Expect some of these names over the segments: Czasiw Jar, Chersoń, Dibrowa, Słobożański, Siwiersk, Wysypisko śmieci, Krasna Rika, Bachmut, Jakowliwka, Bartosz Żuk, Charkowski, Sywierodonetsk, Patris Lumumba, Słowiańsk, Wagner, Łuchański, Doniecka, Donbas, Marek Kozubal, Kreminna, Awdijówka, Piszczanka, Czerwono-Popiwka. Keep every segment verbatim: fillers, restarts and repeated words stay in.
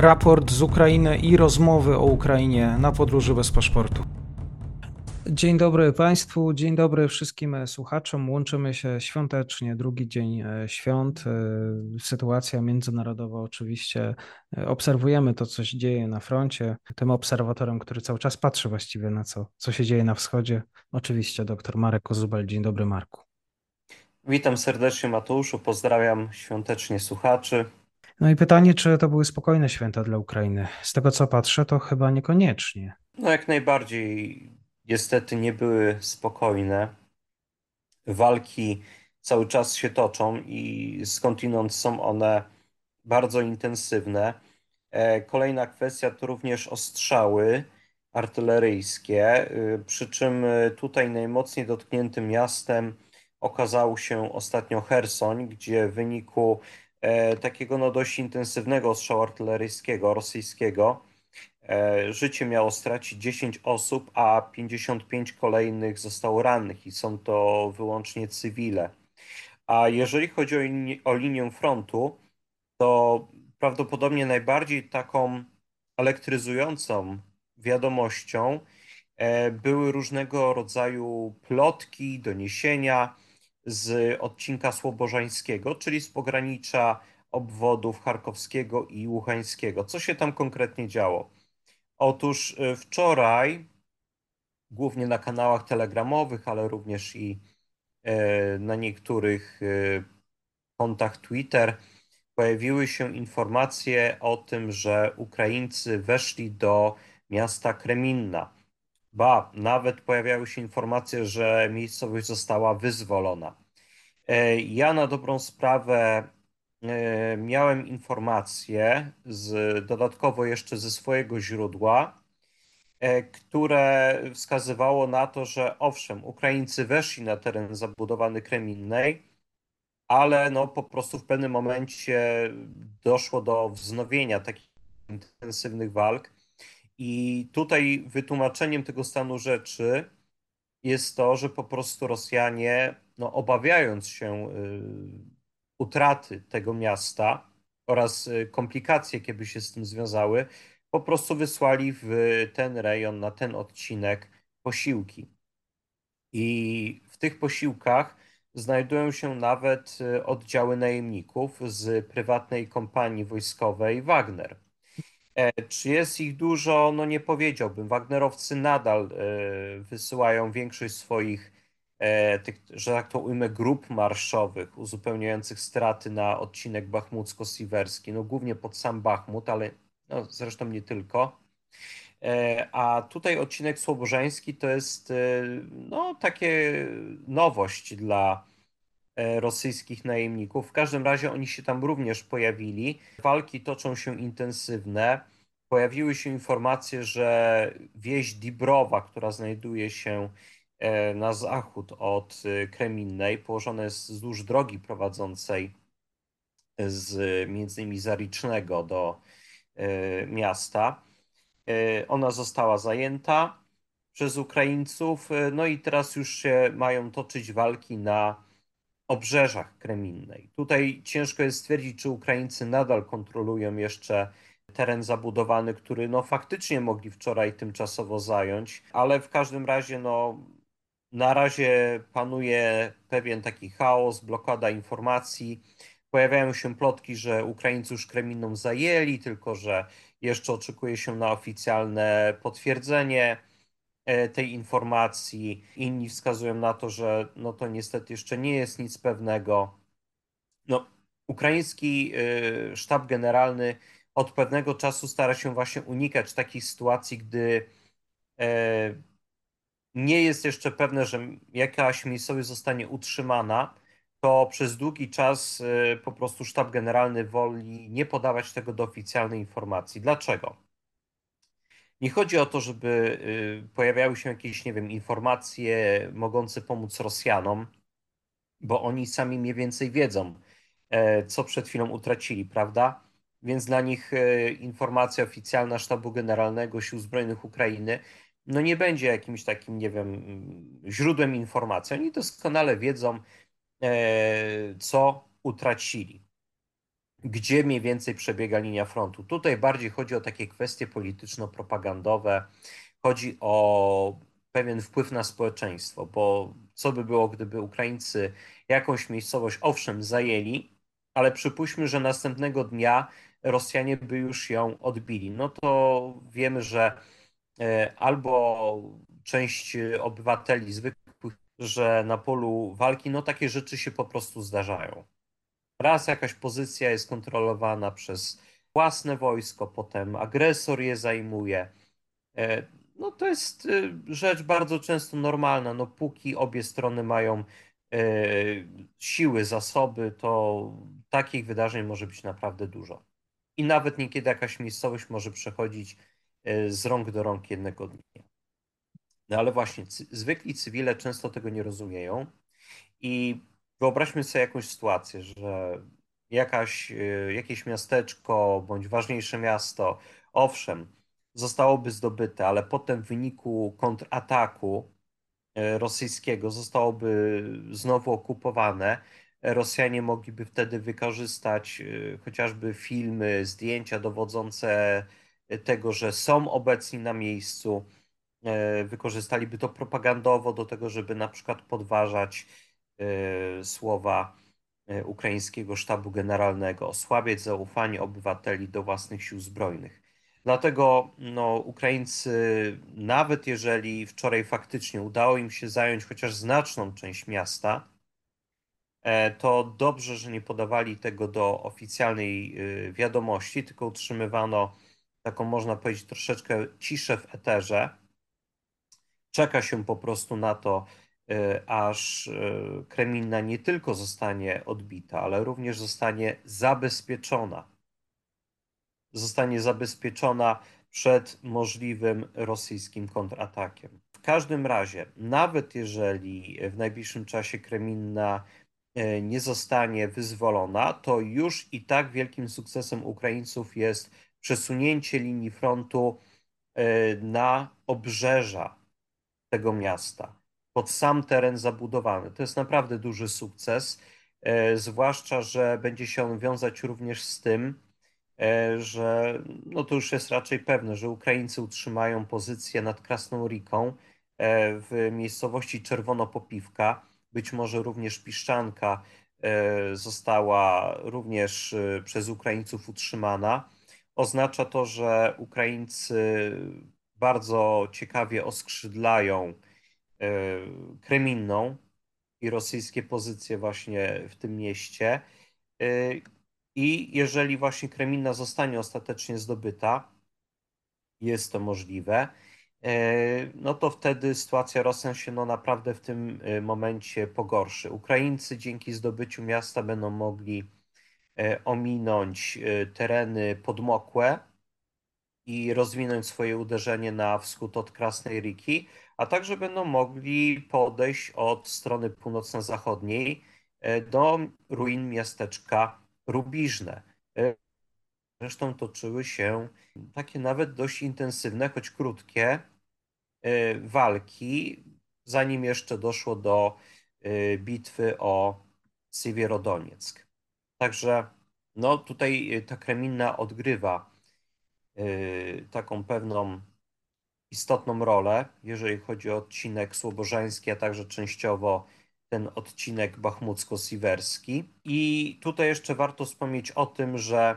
raport z Ukrainy i rozmowy o Ukrainie na podróży bez paszportu. Dzień dobry Państwu, dzień dobry wszystkim słuchaczom. Łączymy się świątecznie, drugi dzień świąt. Sytuacja międzynarodowa oczywiście. Obserwujemy to, co się dzieje na froncie. Tym obserwatorem, który cały czas patrzy właściwie na co, co się dzieje na wschodzie, oczywiście doktor Marek Kozubal. Dzień dobry Marku. Witam serdecznie Mateuszu, pozdrawiam świątecznie słuchaczy. No i pytanie, czy to były spokojne święta dla Ukrainy? Z tego co patrzę, to chyba niekoniecznie. No jak najbardziej. Niestety nie były spokojne. Walki cały czas się toczą i skądinąd są one bardzo intensywne. Kolejna kwestia to również ostrzały artyleryjskie, przy czym tutaj najmocniej dotkniętym miastem okazał się ostatnio Chersoń, gdzie w wyniku takiego no dość intensywnego ostrzału artyleryjskiego rosyjskiego życie miało stracić dziesięć osób, a pięćdziesiąt pięć kolejnych zostało rannych i są to wyłącznie cywile. A jeżeli chodzi o, lini- o linię frontu, to prawdopodobnie najbardziej taką elektryzującą wiadomością e, były różnego rodzaju plotki, doniesienia z odcinka słobożańskiego, czyli z pogranicza obwodów charkowskiego i łuchańskiego. Co się tam konkretnie działo? Otóż wczoraj, głównie na kanałach telegramowych, ale również i na niektórych kontach Twitter, pojawiły się informacje o tym, że Ukraińcy weszli do miasta Kreminna. Ba, nawet pojawiały się informacje, że miejscowość została wyzwolona. Ja na dobrą sprawę miałem informacje z, dodatkowo jeszcze ze swojego źródła, które wskazywało na to, że owszem, Ukraińcy weszli na teren zabudowany Kreminnej, ale no po prostu w pewnym momencie doszło do wznowienia takich intensywnych walk i tutaj wytłumaczeniem tego stanu rzeczy jest to, że po prostu Rosjanie, no obawiając się yy, utraty tego miasta oraz komplikacje, jakie by się z tym związały, po prostu wysłali w ten rejon, na ten odcinek posiłki. I w tych posiłkach znajdują się nawet oddziały najemników z prywatnej kompanii wojskowej Wagner. Czy jest ich dużo? No nie powiedziałbym. Wagnerowcy nadal wysyłają większość swoich Tych, że tak to ujmę, grup marszowych uzupełniających straty na odcinek bachmucko-siwerski, no głównie pod sam Bachmut, ale no, zresztą nie tylko. A tutaj odcinek słobożański to jest no takie nowość dla rosyjskich najemników. W każdym razie oni się tam również pojawili. Walki toczą się intensywne. Pojawiły się informacje, że wieś Dibrowa, która znajduje się na zachód od Kreminnej, położone jest wzdłuż drogi prowadzącej z między innymi Zaricznego do miasta. Ona została zajęta przez Ukraińców, no i teraz już się mają toczyć walki na obrzeżach Kreminnej. Tutaj ciężko jest stwierdzić, czy Ukraińcy nadal kontrolują jeszcze teren zabudowany, który no faktycznie mogli wczoraj tymczasowo zająć, ale w każdym razie no na razie panuje pewien taki chaos, blokada informacji. Pojawiają się plotki, że Ukraińcy już Kreminną zajęli, tylko że jeszcze oczekuje się na oficjalne potwierdzenie tej informacji. Inni wskazują na to, że no to niestety jeszcze nie jest nic pewnego. No, ukraiński y, sztab generalny od pewnego czasu stara się właśnie unikać takich sytuacji, gdy y, nie jest jeszcze pewne, że jakaś miejscowość zostanie utrzymana, to przez długi czas po prostu sztab generalny woli nie podawać tego do oficjalnej informacji. Dlaczego? Nie chodzi o to, żeby pojawiały się jakieś, nie wiem, informacje mogące pomóc Rosjanom, bo oni sami mniej więcej wiedzą, co przed chwilą utracili, prawda? Więc dla nich informacja oficjalna Sztabu Generalnego Sił Zbrojnych Ukrainy no nie będzie jakimś takim, nie wiem, źródłem informacji. Oni doskonale wiedzą, e, co utracili. gdzie mniej więcej przebiega linia frontu. Tutaj bardziej chodzi o takie kwestie polityczno-propagandowe, chodzi o pewien wpływ na społeczeństwo, bo co by było, gdyby Ukraińcy jakąś miejscowość, owszem, zajęli, ale przypuśćmy, że następnego dnia Rosjanie by już ją odbili. No to wiemy, że albo część obywateli zwykłych, że na polu walki, no takie rzeczy się po prostu zdarzają. Raz jakaś pozycja jest kontrolowana przez własne wojsko, potem agresor je zajmuje. No to jest rzecz bardzo często normalna. No póki obie strony mają siły, zasoby, to takich wydarzeń może być naprawdę dużo. I nawet niekiedy jakaś miejscowość może przechodzić z rąk do rąk jednego dnia. No ale właśnie, cy- zwykli cywile często tego nie rozumieją i wyobraźmy sobie jakąś sytuację, że jakaś, jakieś miasteczko bądź ważniejsze miasto, owszem, zostałoby zdobyte, ale potem w wyniku kontrataku rosyjskiego zostałoby znowu okupowane. Rosjanie mogliby wtedy wykorzystać chociażby filmy, zdjęcia dowodzące tego, że są obecni na miejscu. Wykorzystaliby to propagandowo do tego, żeby na przykład podważać słowa ukraińskiego sztabu generalnego, osłabiać zaufanie obywateli do własnych sił zbrojnych. Dlatego no, Ukraińcy, nawet jeżeli wczoraj faktycznie udało im się zająć chociaż znaczną część miasta, to dobrze, że nie podawali tego do oficjalnej wiadomości, tylko utrzymywano taką, można powiedzieć, troszeczkę ciszę w eterze. Czeka się po prostu na to, aż Kreminna nie tylko zostanie odbita, ale również zostanie zabezpieczona. Zostanie zabezpieczona przed możliwym rosyjskim kontratakiem. W każdym razie, nawet jeżeli w najbliższym czasie Kreminna nie zostanie wyzwolona, to już i tak wielkim sukcesem Ukraińców jest przesunięcie linii frontu na obrzeża tego miasta, pod sam teren zabudowany. To jest naprawdę duży sukces, zwłaszcza że będzie się on wiązać również z tym, że no to już jest raczej pewne, że Ukraińcy utrzymają pozycję nad Krasną Riką w miejscowości Czerwono-Popiwka. Być może również Piszczanka została również przez Ukraińców utrzymana. Oznacza to, że Ukraińcy bardzo ciekawie oskrzydlają Kreminną i rosyjskie pozycje właśnie w tym mieście. I jeżeli właśnie Kreminna zostanie ostatecznie zdobyta, jest to możliwe, no to wtedy sytuacja Rosjan się no naprawdę w tym momencie pogorszy. Ukraińcy dzięki zdobyciu miasta będą mogli ominąć tereny podmokłe i rozwinąć swoje uderzenie na wschód od Krasnej Riki, a także będą mogli podejść od strony północno-zachodniej do ruin miasteczka Rubiżne. Zresztą toczyły się takie nawet dość intensywne, choć krótkie walki, zanim jeszcze doszło do bitwy o Sywierodonetsk. Także no, tutaj ta Kreminna odgrywa taką pewną istotną rolę, jeżeli chodzi o odcinek słobożański, a także częściowo ten odcinek bachmucko-siwerski. I tutaj jeszcze warto wspomnieć o tym, że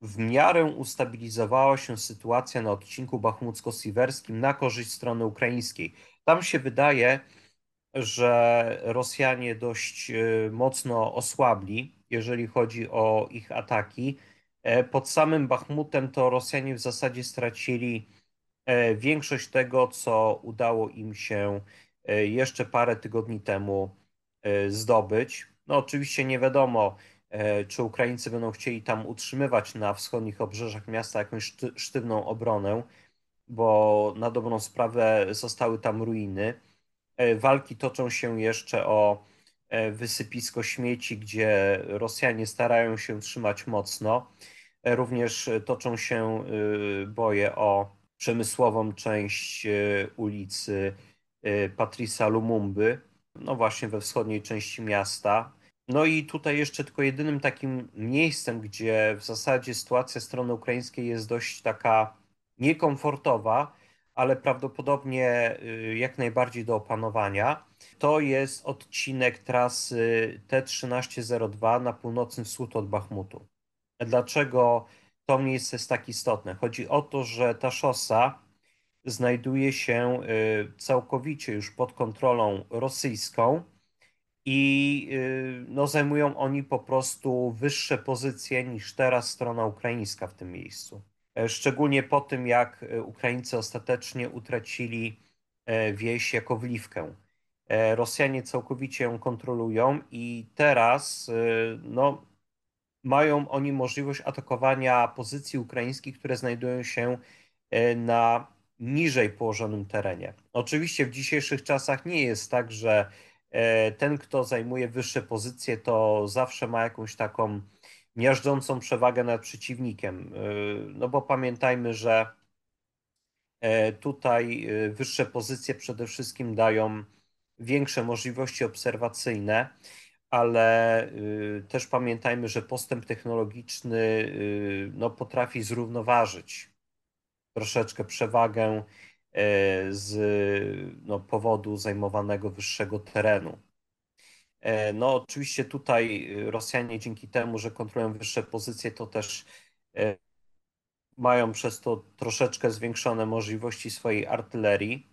w miarę ustabilizowała się sytuacja na odcinku bachmucko-siwerskim na korzyść strony ukraińskiej. Tam się wydaje, że Rosjanie dość mocno osłabli, jeżeli chodzi o ich ataki. Pod samym Bachmutem to Rosjanie w zasadzie stracili większość tego, co udało im się jeszcze parę tygodni temu zdobyć. No oczywiście nie wiadomo, czy Ukraińcy będą chcieli tam utrzymywać na wschodnich obrzeżach miasta jakąś sztywną obronę, bo na dobrą sprawę zostały tam ruiny. Walki toczą się jeszcze o wysypisko śmieci, gdzie Rosjanie starają się trzymać mocno. Również toczą się boje o przemysłową część ulicy Patrisa Lumumby, no właśnie we wschodniej części miasta. No i tutaj jeszcze tylko jedynym takim miejscem, gdzie w zasadzie sytuacja strony ukraińskiej jest dość taka niekomfortowa, ale prawdopodobnie jak najbardziej do opanowania, to jest odcinek trasy T tysiąc trzysta dwa na północny wschód od Bachmutu. Dlaczego to miejsce jest tak istotne? Chodzi o to, że ta szosa znajduje się całkowicie już pod kontrolą rosyjską i no, zajmują oni po prostu wyższe pozycje niż teraz strona ukraińska w tym miejscu. Szczególnie po tym, jak Ukraińcy ostatecznie utracili wieś Jakowliwkę. Rosjanie całkowicie ją kontrolują i teraz no, mają oni możliwość atakowania pozycji ukraińskich, które znajdują się na niżej położonym terenie. Oczywiście w dzisiejszych czasach nie jest tak, że ten, kto zajmuje wyższe pozycje, to zawsze ma jakąś taką miażdżącą przewagę nad przeciwnikiem. No bo pamiętajmy, że tutaj wyższe pozycje przede wszystkim dają większe możliwości obserwacyjne, ale też pamiętajmy, że postęp technologiczny no, potrafi zrównoważyć troszeczkę przewagę z no, powodu zajmowanego wyższego terenu. No oczywiście tutaj Rosjanie dzięki temu, że kontrolują wyższe pozycje, to też mają przez to troszeczkę zwiększone możliwości swojej artylerii,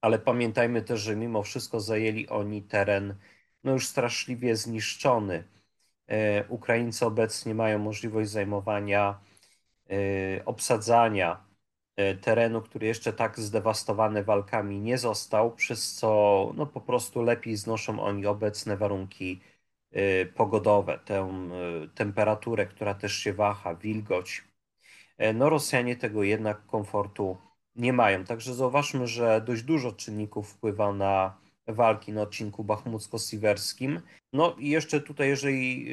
ale pamiętajmy też, że mimo wszystko zajęli oni teren no już straszliwie zniszczony. Ukraińcy obecnie mają możliwość zajmowania, obsadzania terenu, który jeszcze tak zdewastowany walkami nie został, przez co no, po prostu lepiej znoszą oni obecne warunki pogodowe, tę temperaturę, która też się waha, wilgoć. No Rosjanie tego jednak komfortu nie mają. Także zauważmy, że dość dużo czynników wpływa na walki na odcinku bachmucko-siwerskim. No i jeszcze tutaj, jeżeli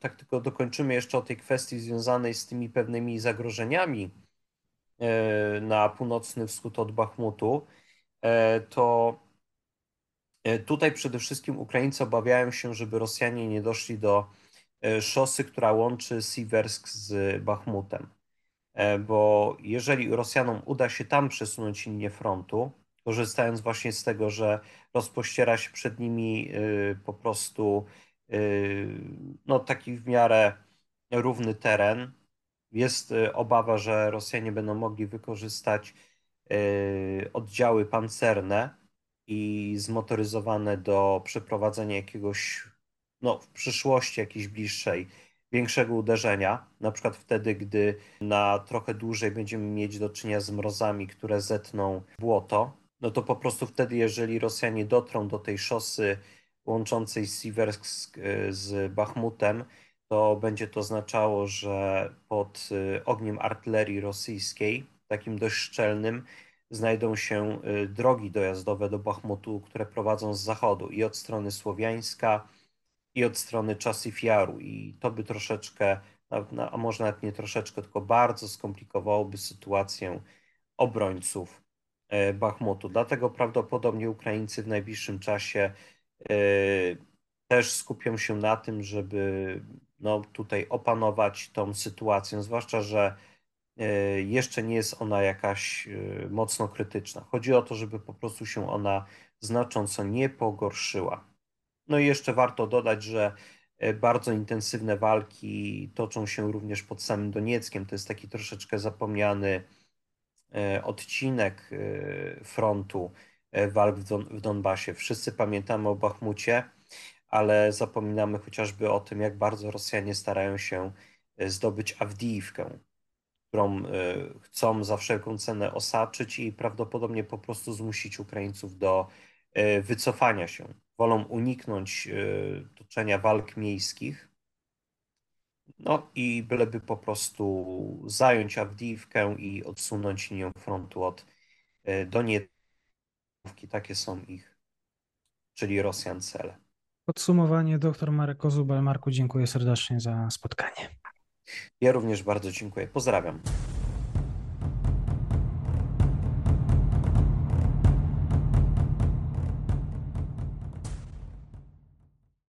tak tylko dokończymy jeszcze o tej kwestii związanej z tymi pewnymi zagrożeniami na północny wschód od Bachmutu, to tutaj przede wszystkim Ukraińcy obawiają się, żeby Rosjanie nie doszli do szosy, która łączy Siwiersk z Bachmutem. Bo jeżeli Rosjanom uda się tam przesunąć linię frontu, korzystając właśnie z tego, że rozpościera się przed nimi po prostu no, taki w miarę równy teren, jest obawa, że Rosjanie będą mogli wykorzystać oddziały pancerne i zmotoryzowane do przeprowadzenia jakiegoś, no w przyszłości jakiejś bliższej, większego uderzenia. Na przykład wtedy, gdy na trochę dłużej będziemy mieć do czynienia z mrozami, które zetną błoto, no to po prostu wtedy, jeżeli Rosjanie dotrą do tej szosy łączącej Siwiersk z Bachmutem, to będzie to oznaczało, że pod ogniem artylerii rosyjskiej, takim dość szczelnym, znajdą się drogi dojazdowe do Bachmutu, które prowadzą z zachodu i od strony Słowiańska, i od strony Czasiw Jaru. I to by troszeczkę, a może nawet nie troszeczkę, tylko bardzo skomplikowałoby sytuację obrońców Bachmutu. Dlatego prawdopodobnie Ukraińcy w najbliższym czasie też skupią się na tym, żeby no, tutaj opanować tą sytuację, zwłaszcza, że jeszcze nie jest ona jakaś mocno krytyczna. Chodzi o to, żeby po prostu się ona znacząco nie pogorszyła. No i jeszcze warto dodać, że bardzo intensywne walki toczą się również pod samym Donieckiem. To jest taki troszeczkę zapomniany odcinek frontu walk w, Don w Donbasie. Wszyscy pamiętamy o Bachmucie, ale zapominamy chociażby o tym, jak bardzo Rosjanie starają się zdobyć Awdijówkę, którą chcą za wszelką cenę osaczyć i prawdopodobnie po prostu zmusić Ukraińców do wycofania się. Wolą uniknąć toczenia walk miejskich, no i byleby po prostu zająć Awdijówkę i odsunąć linię frontu od Doniecki. Takie są ich, czyli Rosjan, cele. Podsumowanie, doktor Marek Kozubal. Marku, dziękuję serdecznie za spotkanie. Ja również bardzo dziękuję. Pozdrawiam.